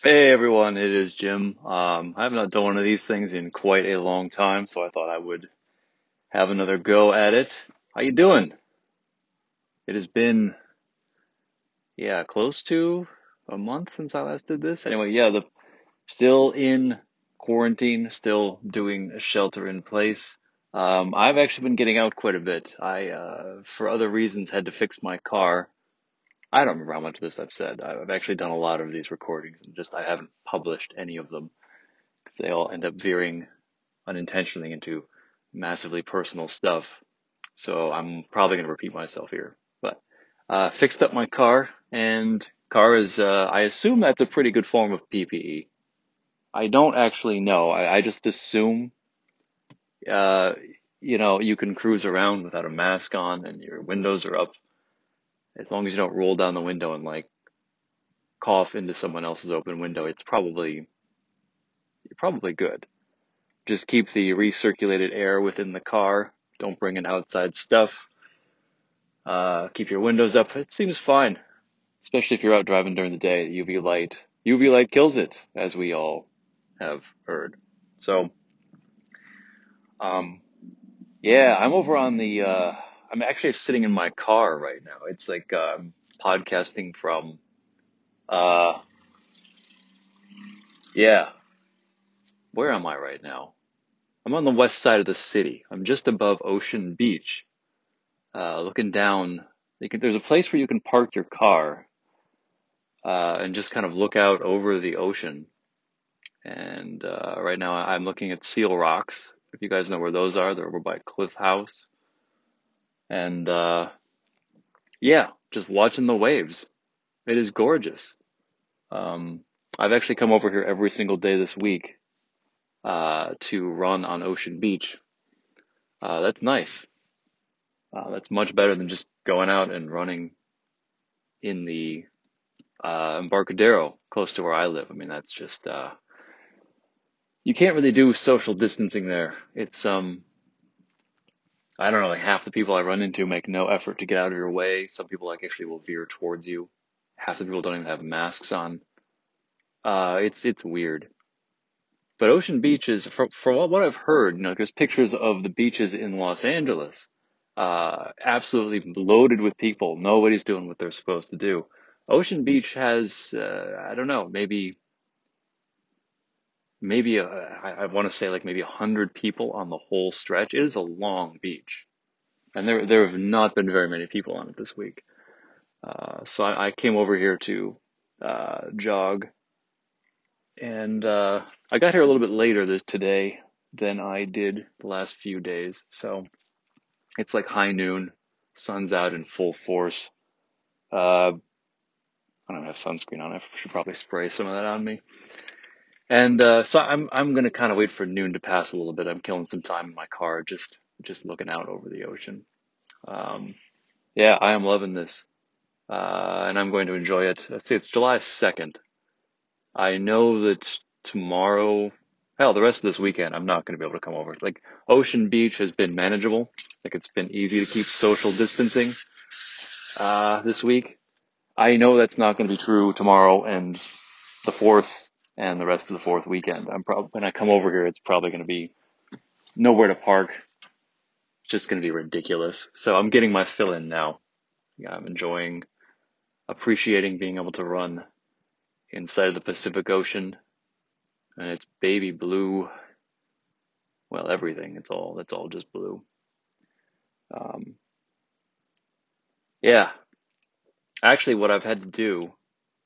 Hey everyone, it is Jim. I have not done one of these things in quite a long time, so I thought I would have another go at it. How you doing? It has been, close to a month since I last did this. Anyway, still in quarantine, still doing shelter in place. I've actually been getting out quite a bit. I for other reasons, had to fix my car. I don't remember how much of this I've said. I've actually done a lot of these recordings and I haven't published any of them because they all end up veering unintentionally into massively personal stuff. So I'm probably going to repeat myself here, but, fixed up my car, and car is, I assume that's a pretty good form of PPE. I don't actually know. I just assume, you can cruise around without a mask on and your windows are up, as long as you don't roll down the window and cough into someone else's open window. It's probably, you're probably good. Just keep the recirculated air within the car. Don't bring in outside stuff. Keep your windows up. It seems fine, especially if you're out driving during the day. UV light kills it, as we all have heard. So, I'm over on the, I'm actually sitting in my car right now. It's I'm podcasting from, where am I right now? I'm on the west side of the city. I'm just above Ocean Beach, looking down. There's a place where you can park your car, and just kind of look out over the ocean. And, right now I'm looking at Seal Rocks. If you guys know where those are, they're over by Cliff House. And, just watching the waves. It is gorgeous. I've actually come over here every single day this week, to run on Ocean Beach. That's nice. That's much better than just going out and running in the, Embarcadero close to where I live. I mean, that's just, you can't really do social distancing there. It's, I don't know, half the people I run into make no effort to get out of your way. Some people actually will veer towards you. Half the people don't even have masks on. It's weird. But Ocean Beach is, from what I've heard, there's pictures of the beaches in Los Angeles, absolutely loaded with people. Nobody's doing what they're supposed to do. Ocean Beach has, I don't know, maybe I want to say maybe 100 people on the whole stretch. It is a long beach, and there have not been very many people on it this week. So I came over here to jog, and I got here a little bit later today than I did the last few days. So it's high noon, sun's out in full force. I don't have sunscreen on. I should probably spray some of that on me. And, so I'm gonna kind of wait for noon to pass a little bit. I'm killing some time in my car, just looking out over the ocean. I am loving this. And I'm going to enjoy it. Let's see, it's July 2nd. I know that tomorrow, the rest of this weekend, I'm not gonna be able to come over. Ocean Beach has been manageable. It's been easy to keep social distancing, this week. I know that's not gonna be true tomorrow and the 4th. And the rest of the 4th weekend. When I come over here, it's probably going to be nowhere to park. It's just going to be ridiculous. So I'm getting my fill in now. Yeah, I'm appreciating being able to run inside of the Pacific Ocean, and it's baby blue. Well, everything. It's all just blue. Actually, what I've had to do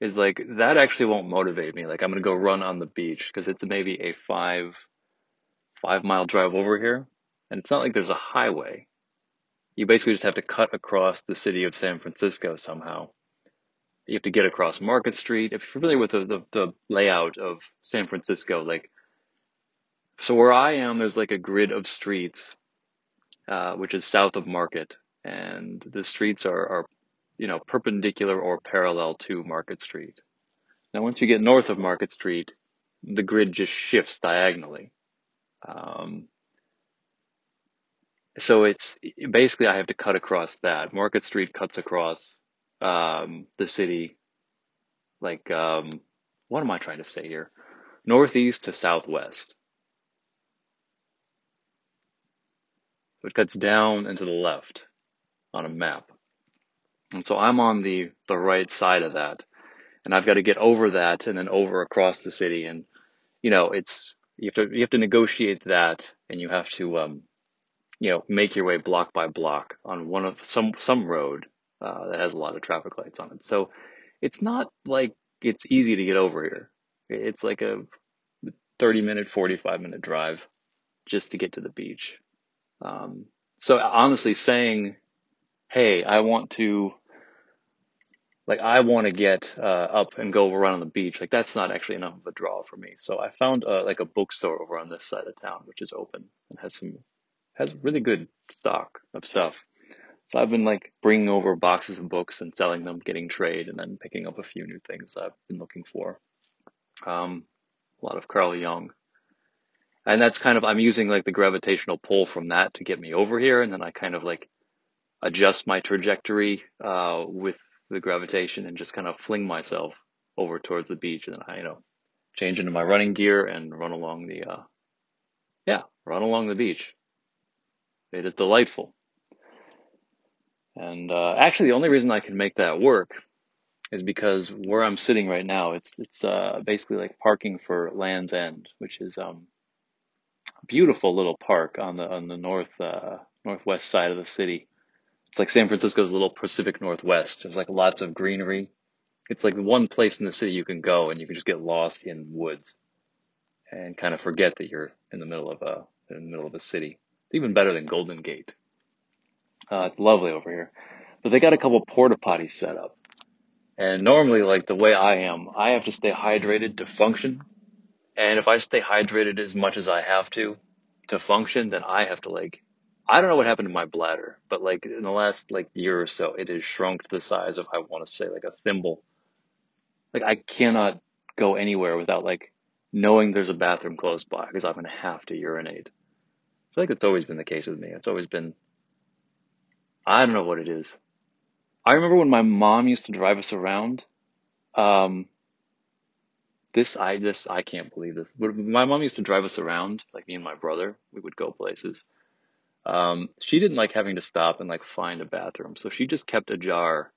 is that actually won't motivate me. I'm going to go run on the beach because it's maybe a 5 mile drive over here. And it's not there's a highway. You basically just have to cut across the city of San Francisco somehow. You have to get across Market Street. If you're familiar with the layout of San Francisco, so where I am, there's a grid of streets, which is south of Market. And the streets are perpendicular or parallel to Market Street. Now, once you get north of Market Street, the grid just shifts diagonally. So it's basically, I have to cut across that. Market Street cuts across, the city, what am I trying to say here? Northeast to southwest. So it cuts down and to the left on a map. And so I'm on the right side of that. And I've got to get over that and then over across the city. And, you know, it's, you have to negotiate that, and you have to, you know, make your way block by block on one of some road that has a lot of traffic lights on it. So it's not like it's easy to get over here. It's like a 30-minute, 45-minute drive just to get to the beach. So honestly saying, hey, I want to get up and go around on the beach. Like, that's not actually enough of a draw for me. So I found a bookstore over on this side of town, which is open and has really good stock of stuff. So I've been bringing over boxes of books and selling them, getting trade, and then picking up a few new things I've been looking for. A lot of Carl Jung. And that's kind of, I'm using the gravitational pull from that to get me over here. And then I kind of adjust my trajectory with the gravitation and just kind of fling myself over towards the beach. And then I, change into my running gear and run along the beach. It is delightful. And actually the only reason I can make that work is because where I'm sitting right now, it's basically parking for Land's End, which is a beautiful little park on the northwest side of the city. It's like San Francisco's little Pacific Northwest. There's lots of greenery. It's the one place in the city you can go and you can just get lost in woods and kind of forget that you're in the middle of a city. It's even better than Golden Gate. It's lovely over here, but they got a couple porta potties set up. And normally, the way I am, I have to stay hydrated to function. And if I stay hydrated as much as I have to function, then I have to I don't know what happened to my bladder, but in the last year or so, it has shrunk to the size of, I want to say, a thimble. I cannot go anywhere without knowing there's a bathroom close by, because I'm going to have to urinate. I think it's always been the case with me. It's always been, I don't know what it is. I remember when my mom used to drive us around. I can't believe this. My mom used to drive us around, me and my brother. We would go places. She didn't like having to stop and find a bathroom, so she just kept a jar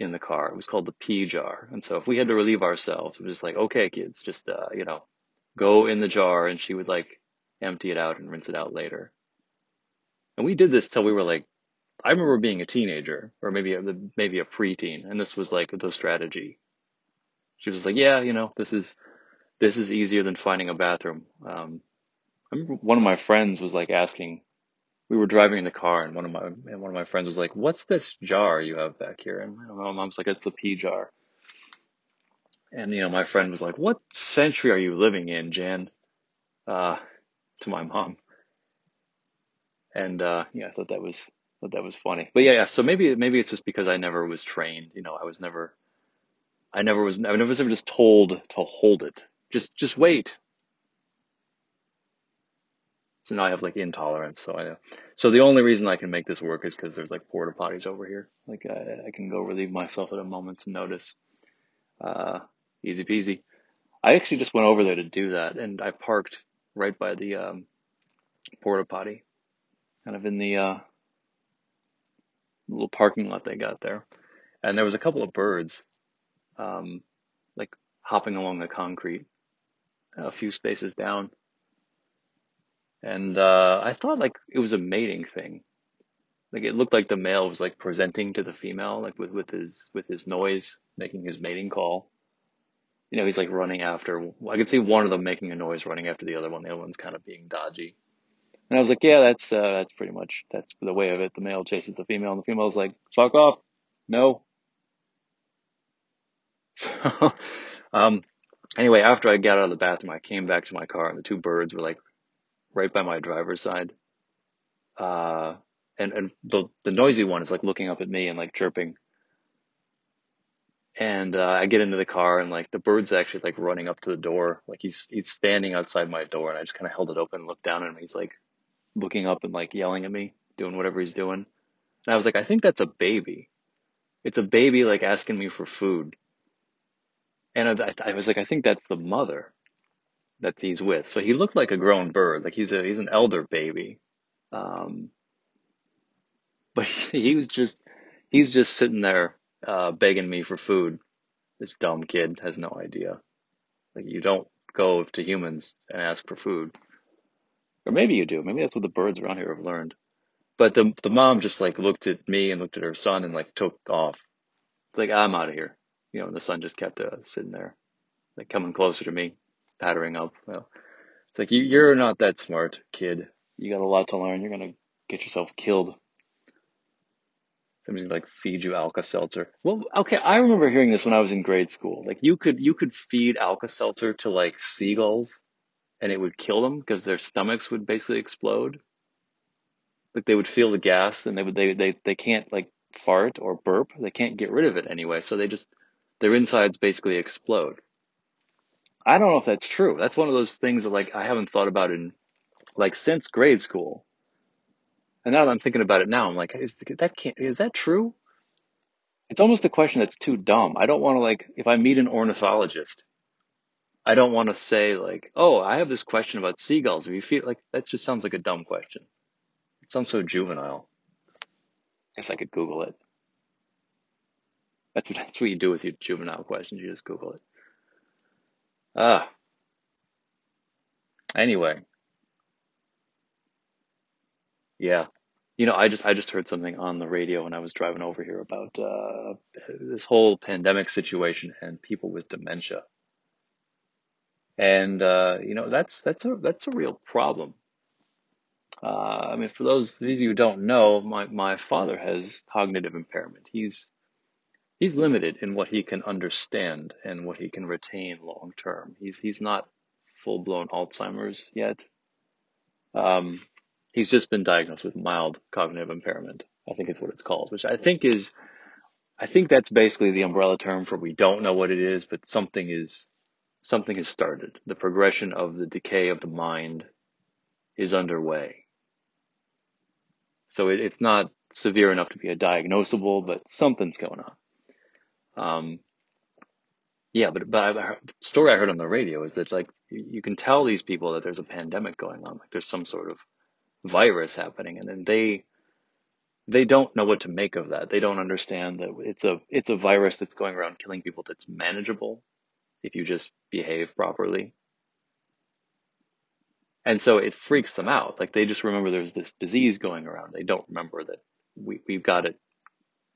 in the car. It was called the pee jar. And so if we had to relieve ourselves, it was okay, kids, just go in the jar, and she would empty it out and rinse it out later. And we did this till we were I remember being a teenager, or maybe a preteen, and this was the strategy. She was yeah, this is easier than finding a bathroom. I remember one of my friends was asking. We were driving in the car, and one of my friends was "What's this jar you have back here?" And I don't know. Mom's "It's the pee jar." And my friend was "What century are you living in, Jan?" To my mom. And I thought that was funny. But yeah. So maybe it's just because I never was trained. I was never just told to hold it. Just wait. So now I have intolerance. So I know. So the only reason I can make this work is because there's porta potties over here. I can go relieve myself at a moment's notice. Easy peasy. I actually just went over there to do that, and I parked right by the porta potty, kind of in the little parking lot they got there. And there was a couple of birds, hopping along the concrete a few spaces down. And I thought it was a mating thing. It looked like the male was presenting to the female, with his noise, making his mating call. He's running after. I could see one of them making a noise, running after the other one. The other one's kind of being dodgy. And I was yeah, that's pretty much, that's the way of it. The male chases the female, and the female's fuck off, no. So, anyway, after I got out of the bathroom, I came back to my car, and the two birds were right by my driver's side. And the noisy one is looking up at me and chirping. And I get into the car, and the bird's actually running up to the door. He's standing outside my door, and I just kind of held it open and looked down at him. He's looking up and yelling at me, doing whatever he's doing. And I was I think that's a baby. It's a baby asking me for food. And I was like, I think that's the mother that he's with. So he looked like a grown bird, like he's an elder baby. But he's just sitting there begging me for food. This dumb kid has no idea. Like, you don't go to humans and ask for food. Or maybe you do. Maybe that's what the birds around here have learned. But the mom just like looked at me and looked at her son and like took off. It's like, I'm out of here. You know, and the son just kept sitting there, like coming closer to me, pattering up. Well, it's like, you're not that smart, kid. You got a lot to learn. You're going to get yourself killed. Somebody's gonna like feed you Alka-Seltzer. Well, okay, I remember hearing this when I was in grade school. Like, you could feed Alka-Seltzer to like seagulls and it would kill them because their stomachs would basically explode. Like, they would feel the gas and they can't like fart or burp. They can't get rid of it anyway. So their insides basically explode. I don't know if that's true. That's one of those things that like I haven't thought about in like since grade school. And now that I'm thinking about it now, I'm like, is that true? It's almost a question that's too dumb. I don't want to, like, if I meet an ornithologist, I don't want to say like, oh, I have this question about seagulls. If you feel like, that just sounds like a dumb question. It sounds so juvenile. I guess I could Google it. That's what you do with your juvenile questions. You just Google it. Anyway. Yeah. You know, I just heard something on the radio when I was driving over here about this whole pandemic situation and people with dementia. And you know, that's a real problem. I mean, for those of you who don't know, my father has cognitive impairment. He's limited in what he can understand and what he can retain long term. He's not full-blown Alzheimer's yet. He's just been diagnosed with mild cognitive impairment. I think it's what it's called, which I think that's basically the umbrella term for we don't know what it is, but something has started. The progression of the decay of the mind is underway. So it's not severe enough to be a diagnosable, but something's going on. Yeah, but the story I heard on the radio is that like you can tell these people that there's a pandemic going on, like there's some sort of virus happening, and then they don't know what to make of that. They don't understand that it's a virus that's going around killing people that's manageable if you just behave properly. And so it freaks them out. Like, they just remember there's this disease going around. They don't remember that we've got it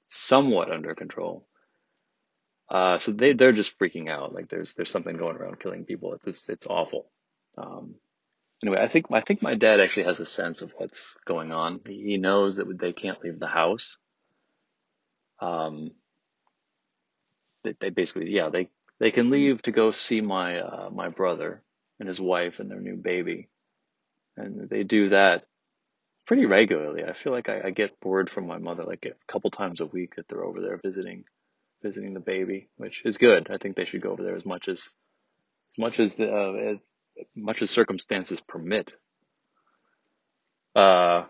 somewhat under control. So they're just freaking out. Like, there's something going around killing people. It's awful. Anyway, I think my dad actually has a sense of what's going on. He knows that they can't leave the house. They basically, yeah, they can leave to go see my brother and his wife and their new baby, and they do that pretty regularly. I feel like I get word from my mother like a couple times a week that they're over there visiting the baby, which is good. I think they should go over there as much as circumstances permit. Yeah,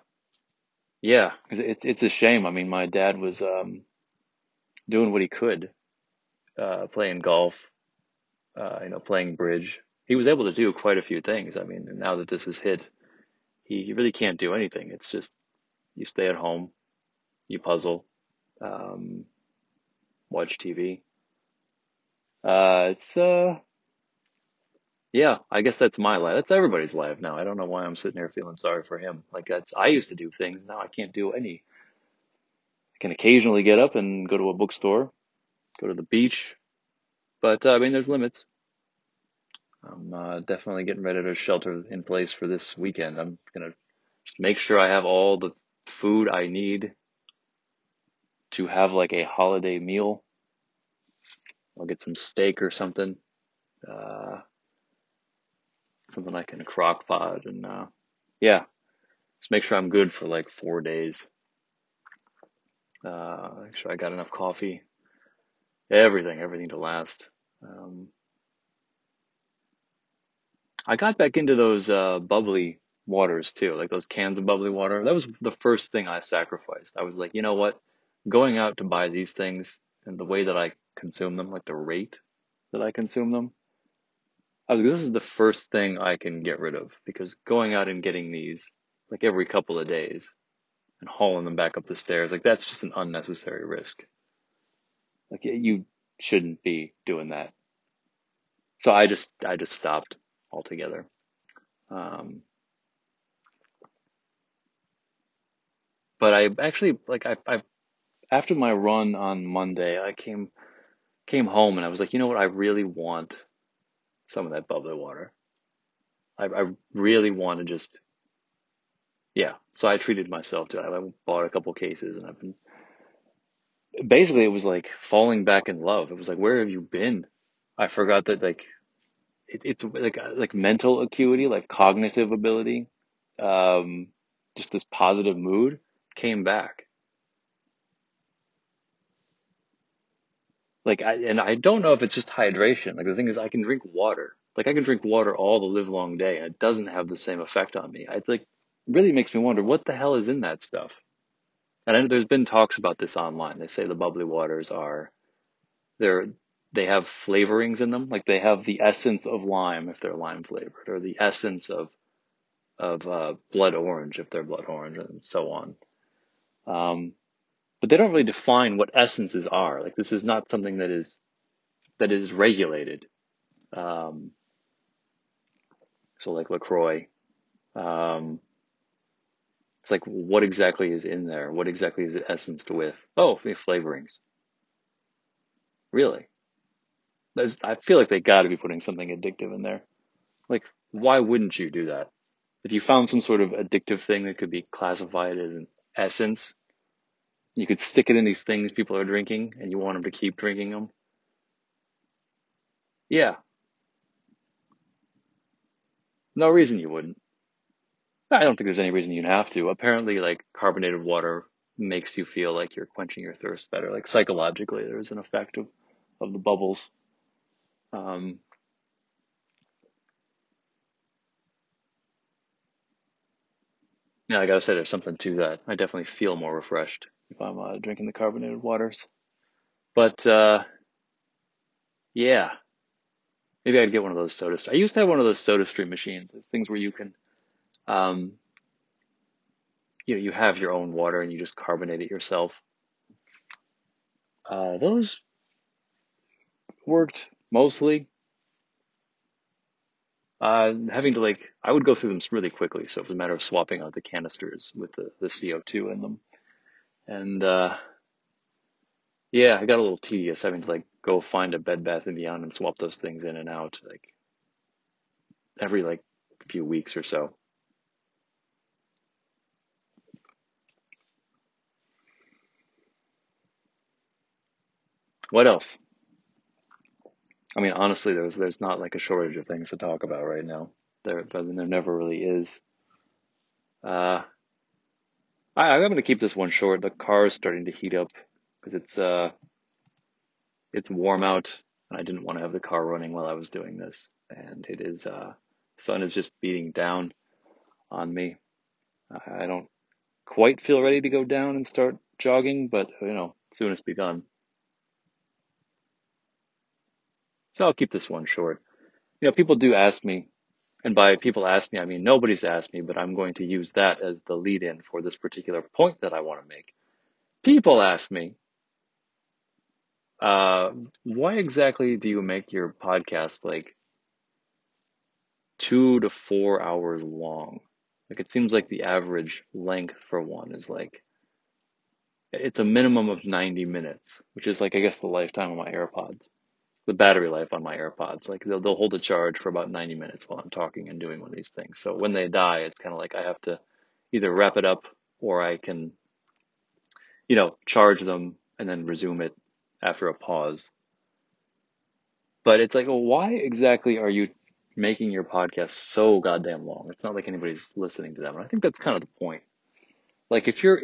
it's a shame. I mean, my dad was doing what he could, playing golf, playing bridge. He was able to do quite a few things. I mean, now that this is hit, he really can't do anything. It's just, you stay at home, you puzzle, watch TV. Yeah, I guess that's my life. That's everybody's life now. I don't know why I'm sitting here feeling sorry for him. Like, I used to do things. Now I can't do any. I can occasionally get up and go to a bookstore, go to the beach. But, I mean, there's limits. I'm definitely getting ready to shelter in place for this weekend. I'm going to just make sure I have all the food I need to have, like, a holiday meal. I'll get some steak or something. Something like in a crock pot, and yeah, just make sure I'm good for like 4 days. Make sure I got enough coffee, everything to last. I got back into those bubbly waters too, like those cans of bubbly water. That was the first thing I sacrificed. I was like, you know what, going out to buy these things and the way that I consume them, like the rate that I consume them. This is the first thing I can get rid of, because going out and getting these like every couple of days and hauling them back up the stairs, like that's just an unnecessary risk. Like you shouldn't be doing that. So I just stopped altogether. But I actually, like I after my run on Monday, I came home and I was like, you know what? I really want some of that bubbly water. I really want to just, yeah. So I treated myself to it. I bought a couple cases and I've been, basically it was like falling back in love. It was like, where have you been? I forgot that like, it's like mental acuity, like cognitive ability, just this positive mood came back. Like I don't know if it's just hydration. Like the thing is, I can drink water. Like I can drink water all the live long day, and it doesn't have the same effect on me. It like really makes me wonder what the hell is in that stuff. And I know there's been talks about this online. They say the bubbly waters are they have flavorings in them. Like they have the essence of lime if they're lime flavored, or the essence of blood orange if they're blood orange, and so on. But they don't really define what essences are. Like this is not something that is regulated. So like LaCroix, it's like, what exactly is in there? What exactly is it essenced with? Oh, flavorings. Really? I feel like they got to be putting something addictive in there. Like, why wouldn't you do that? If you found some sort of addictive thing that could be classified as an essence, you could stick it in these things people are drinking and you want them to keep drinking them. Yeah. No reason you wouldn't. I don't think there's any reason you'd have to. Apparently, like, carbonated water makes you feel like you're quenching your thirst better. Like, psychologically, there's an effect of the bubbles. Yeah, I gotta say there's something to that. I definitely feel more refreshed if I'm drinking the carbonated waters. But, yeah. Maybe I'd get one of those I used to have one of those SodaStream machines. It's things where you can, you have your own water and you just carbonate it yourself. Those worked mostly. Having to like, I would go through them really quickly. So it was a matter of swapping out the canisters with the CO2 in them. And, yeah, I got a little tedious having to like go find a Bed Bath & Beyond and swap those things in and out like every like few weeks or so. What else? I mean, honestly, there's not like a shortage of things to talk about right now. There never really is. I'm going to keep this one short. The car is starting to heat up because it's warm out, and I didn't want to have the car running while I was doing this. And it is sun is just beating down on me. I don't quite feel ready to go down and start jogging, but you know, soon it's begun. So I'll keep this one short. You know, people do ask me, and by people ask me, I mean nobody's asked me, but I'm going to use that as the lead-in for this particular point that I want to make. People ask me, why exactly do you make your podcast like 2 to 4 hours long? Like it seems like the average length for one is like, it's a minimum of 90 minutes, which is like, I guess the lifetime of my AirPods. The battery life on my AirPods, like they'll hold a charge for about 90 minutes while I'm talking and doing one of these things. So when they die, it's kind of like I have to either wrap it up or I can, you know, charge them and then resume it after a pause. But it's like, well, why exactly are you making your podcast so goddamn long? It's not like anybody's listening to them. And I think that's kind of the point. Like if you're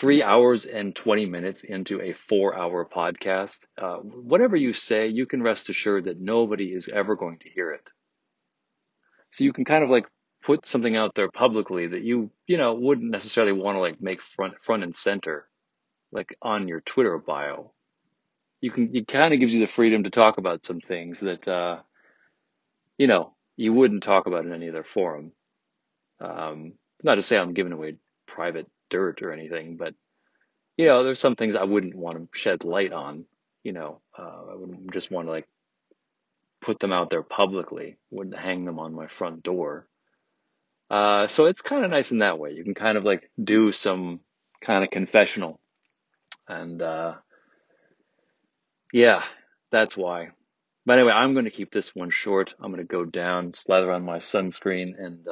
3 hours and 20 minutes into a 4-hour podcast, whatever you say, you can rest assured that nobody is ever going to hear it. So you can kind of like put something out there publicly that you wouldn't necessarily want to like make front and center, like on your Twitter bio it kind of gives you the freedom to talk about some things that, you wouldn't talk about in any other forum. Not to say I'm giving away private dirt or anything, but, there's some things I wouldn't want to shed light on, I wouldn't just want to put them out there publicly, wouldn't hang them on my front door. So it's kind of nice in that way. You can kind of do some kind of confessional and, yeah, that's why. But anyway, I'm going to keep this one short. I'm going to go down, slather on my sunscreen, and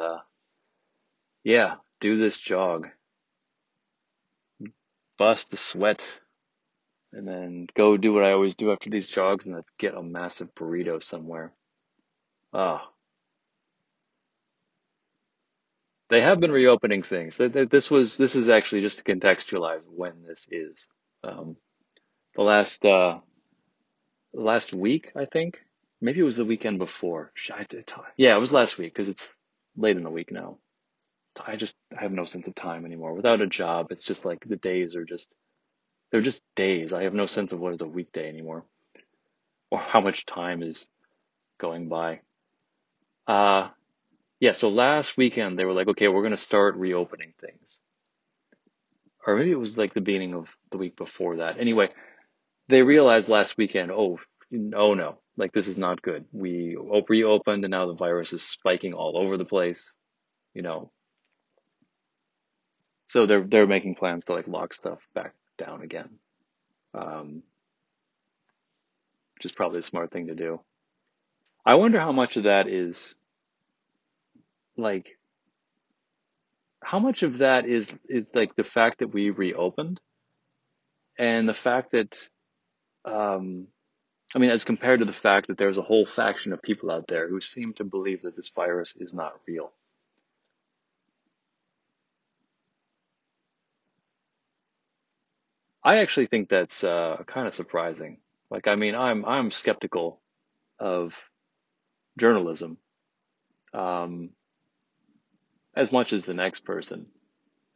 do this jog. Bust the sweat, and then go do what I always do after these jogs, and that's get a massive burrito somewhere. Oh. They have been reopening things. This is actually just to contextualize when this is. The last week, I think. Maybe it was the weekend before. Yeah, it was last week because it's late in the week now. I have no sense of time anymore. Without a job, it's just the days are they're just days. I have no sense of what is a weekday anymore or how much time is going by. So last weekend they were okay, we're going to start reopening things. Or maybe it was the beginning of the week before that. Anyway, they realized last weekend, oh no, this is not good. We reopened and now the virus is spiking all over the place, So they're making plans to lock stuff back down again. Which is probably a smart thing to do. I wonder how much of that is the fact that we reopened and the fact that, as compared to the fact that there's a whole faction of people out there who seem to believe that this virus is not real. I actually think that's kind of surprising. I'm skeptical of journalism as much as the next person.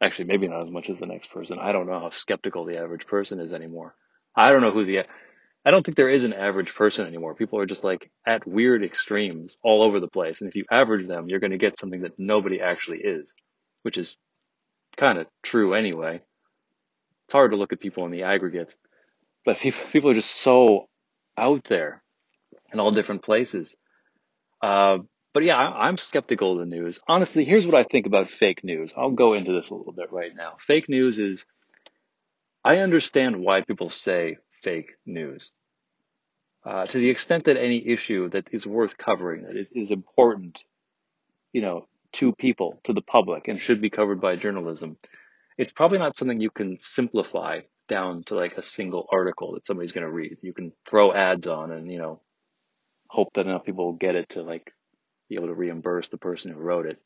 Actually, maybe not as much as the next person. I don't know how skeptical the average person is anymore. I don't think there is an average person anymore. People are just at weird extremes all over the place. And if you average them, you're going to get something that nobody actually is, which is kind of true anyway. It's hard to look at people in the aggregate, but people are just so out there in all different places. I'm skeptical of the news. Honestly, here's what I think about fake news. I'll go into this a little bit right now. Fake news is, I understand why people say fake news. To the extent that any issue that is worth covering, that is important, to people, to the public, and should be covered by journalism, it's probably not something you can simplify down to a single article that somebody's going to read. You can throw ads on and, hope that enough people will get it to be able to reimburse the person who wrote it.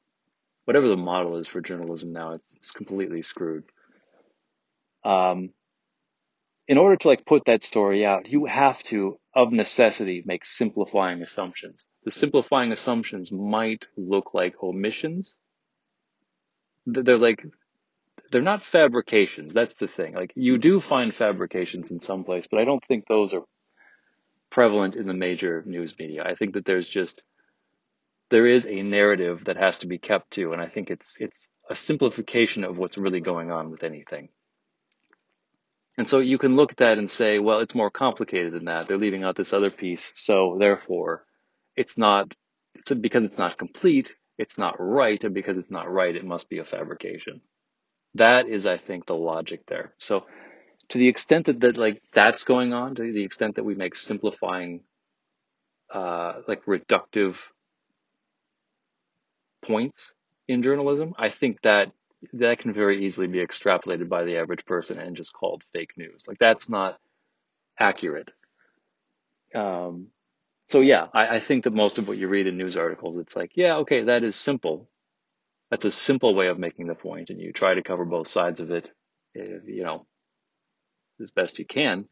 Whatever the model is for journalism now, it's completely screwed. In order to put that story out, you have to, of necessity, make simplifying assumptions. The simplifying assumptions might look like omissions. They're not fabrications. That's the thing. You do find fabrications in some place, but I don't think those are prevalent in the major news media. I think that there is a narrative that has to be kept to, and I think it's a simplification of what's really going on with anything. And so you can look at that and say, well, it's more complicated than that. They're leaving out this other piece, so therefore because it's not complete, it's not right, and because it's not right, it must be a fabrication. That is, I think, the logic there. So to the extent that that's going on, to the extent that we make simplifying, reductive points in journalism, I think that can very easily be extrapolated by the average person and just called fake news. That's not accurate. I think that most of what you read in news articles, it's that is simple. That's a simple way of making the point, and you try to cover both sides of it, as best you can.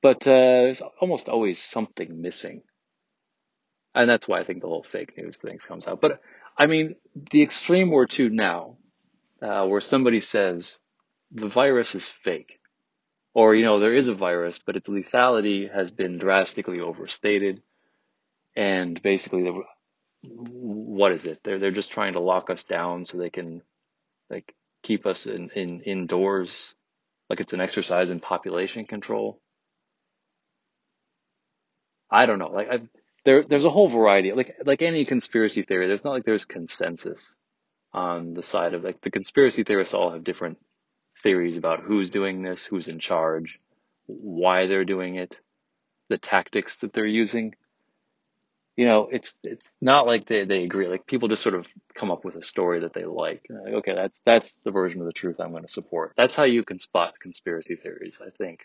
But there's almost always something missing. And that's why I think the whole fake news thing comes out. But, the extreme we're to now, where somebody says, the virus is fake. Or, there is a virus, but its lethality has been drastically overstated. And basically, what is it? They're just trying to lock us down so they can, keep us in indoors, like it's an exercise in population control. I don't know. There's a whole variety. Like any conspiracy theory, there's not there's consensus on the side of the conspiracy theorists all have different theories about who's doing this, who's in charge, why they're doing it, the tactics that they're using. It's not like they agree. People just sort of come up with a story that they like. Okay, that's the version of the truth I'm going to support. That's how you can spot conspiracy theories, I think.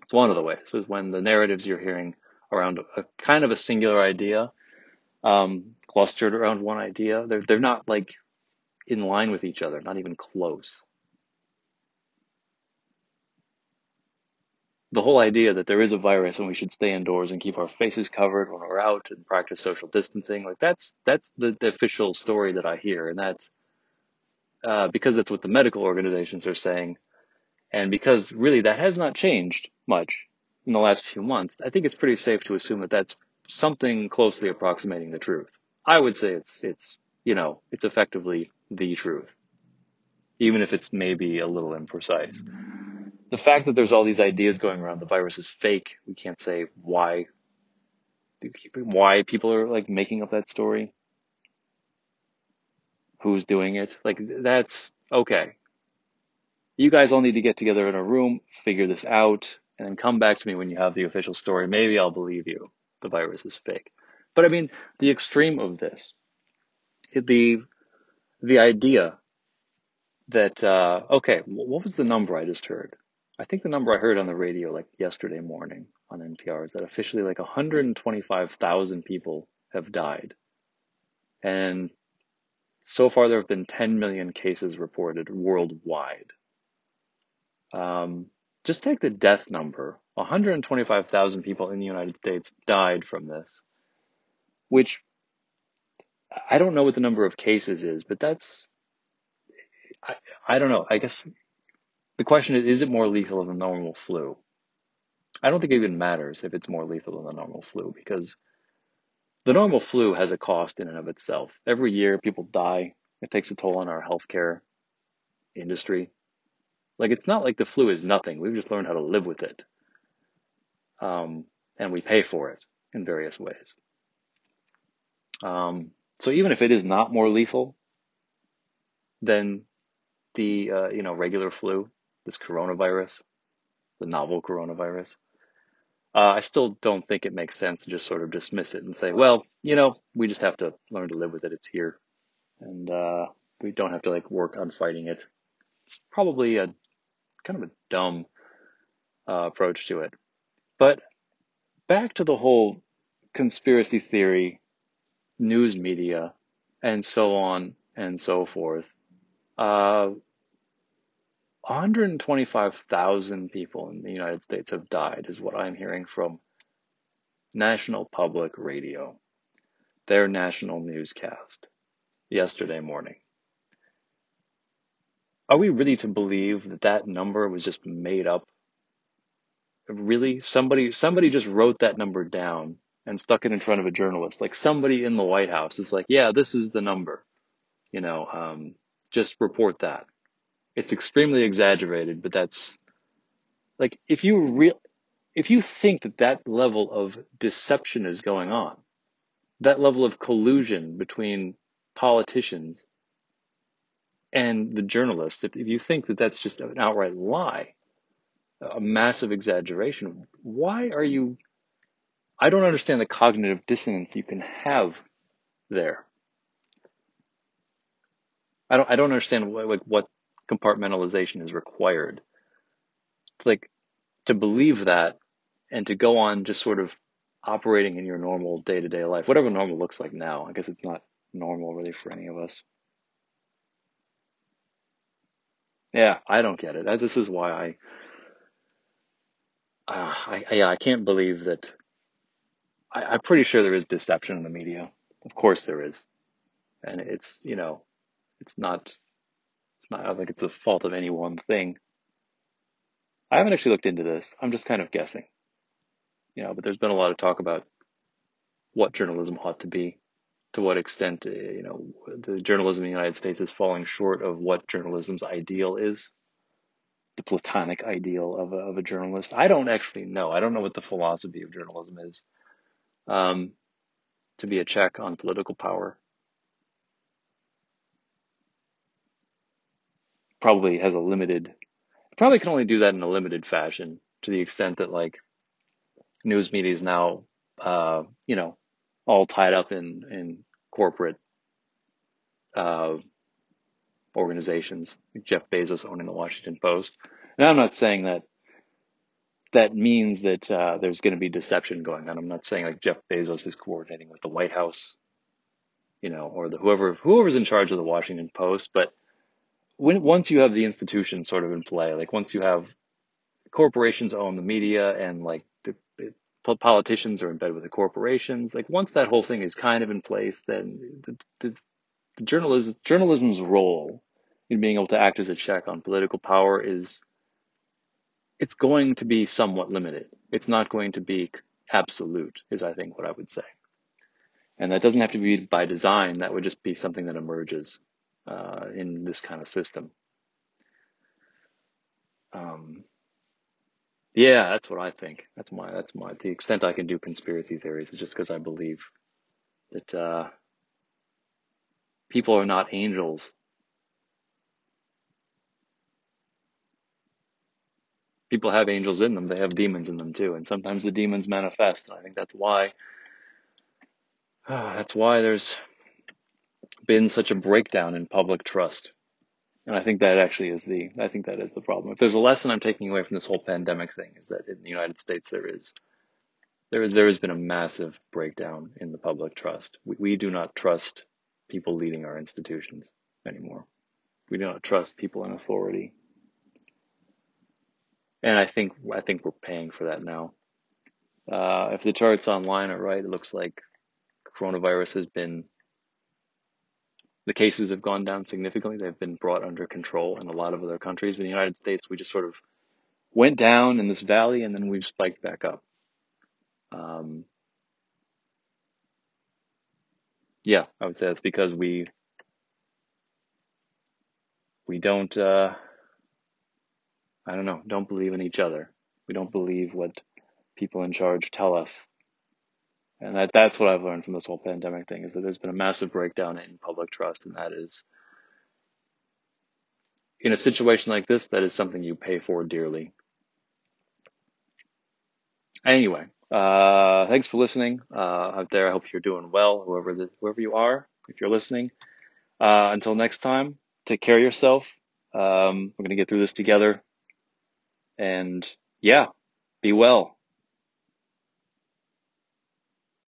It's one of the ways is when the narratives you're hearing around a kind of a singular idea, clustered around one idea, they're not in line with each other, not even close. The whole idea that there is a virus and we should stay indoors and keep our faces covered when we're out and practice social distancing, that's the official story that I hear. And that's because that's what the medical organizations are saying. And because really that has not changed much in the last few months, I think it's pretty safe to assume that that's something closely approximating the truth. I would say it's effectively the truth, even if it's maybe a little imprecise. The fact that there's all these ideas going around, the virus is fake. We can't say why people are making up that story. Who's doing it? That's okay. You guys all need to get together in a room, figure this out, and then come back to me when you have the official story. Maybe I'll believe you. The virus is fake. But I mean, the extreme of this, the idea that, what was the number I just heard? I think the number I heard on the radio yesterday morning on NPR is that officially 125,000 people have died. And so far there have been 10 million cases reported worldwide. Just take the death number. 125,000 people in the United States died from this, which I don't know what the number of cases is, but that's, I don't know. I guess the question is it more lethal than the normal flu? I don't think it even matters if it's more lethal than the normal flu, because the normal flu has a cost in and of itself. Every year people die. It takes a toll on our healthcare industry. It's not the flu is nothing. We've just learned how to live with it. And we pay for it in various ways. So even if it is not more lethal than the, regular flu, this coronavirus, the novel coronavirus, I still don't think it makes sense to just sort of dismiss it and say, well, we just have to learn to live with it. It's here. And we don't have to work on fighting it. It's probably a kind of a dumb approach to it. But back to the whole conspiracy theory, news media, and so on and so forth. 125,000 people in the United States have died is what I'm hearing from National Public Radio, their national newscast yesterday morning. Are we really to believe that number was just made up? Really? Somebody just wrote that number down and stuck it in front of a journalist. Somebody in the White House is yeah, this is the number. Just report that. It's extremely exaggerated, but that's if you think that level of deception is going on, that level of collusion between politicians and the journalists, if you think that's just an outright lie, a massive exaggeration, why are you? I don't understand the cognitive dissonance you can have there. I don't understand what compartmentalization is required. To believe that and to go on just sort of operating in your normal day-to-day life, whatever normal looks like now. I guess it's not normal really for any of us. Yeah, I don't get it. This is why I can't believe that. I'm pretty sure there is deception in the media. Of course there is. And it's, it's not, I don't think it's the fault of any one thing. I haven't actually looked into this. I'm just kind of guessing, but there's been a lot of talk about what journalism ought to be, to what extent, the journalism in the United States is falling short of what journalism's ideal is, the platonic ideal of a journalist. I don't actually know. I don't know what the philosophy of journalism is. To be a check on political power probably has a limited, probably can only do that in a limited fashion, to the extent that news media is now, all tied up in corporate organizations, like Jeff Bezos owning the Washington Post. And I'm not saying that means that there's going to be deception going on. I'm not saying Jeff Bezos is coordinating with the White House, or whoever's in charge of the Washington Post. But once you have the institution sort of in play, once you have corporations own the media and politicians are in bed with the corporations, once that whole thing is kind of in place, then the journalism's role in being able to act as a check on political power it's going to be somewhat limited. It's not going to be absolute, is I think what I would say. And that doesn't have to be by design. That would just be something that emerges in this kind of system. Yeah, that's what I think. That's the extent I can do conspiracy theories is just because I believe that people are not angels. People have angels in them. They have demons in them too. And sometimes the demons manifest. And I think that's why there's been such a breakdown in public trust. And I think that actually is the problem. If there's a lesson I'm taking away from this whole pandemic thing, is that in the United States there has been a massive breakdown in the public trust. We do not trust people leading our institutions anymore. We do not trust people in authority. And I think we're paying for that now. If the charts online are right, it looks like coronavirus the cases have gone down significantly. They've been brought under control in a lot of other countries. In the United States, we just sort of went down in this valley, and then we've spiked back up. Yeah, I would say that's because we don't, I don't know, don't believe in each other. We don't believe what people in charge tell us. And that's what I've learned from this whole pandemic thing, is that there's been a massive breakdown in public trust. And that is, in a situation like this, that is something you pay for dearly. Anyway, thanks for listening out there. I hope you're doing well, whoever you are, if you're listening. Until next time, take care of yourself. We're going to get through this together. And yeah, be well.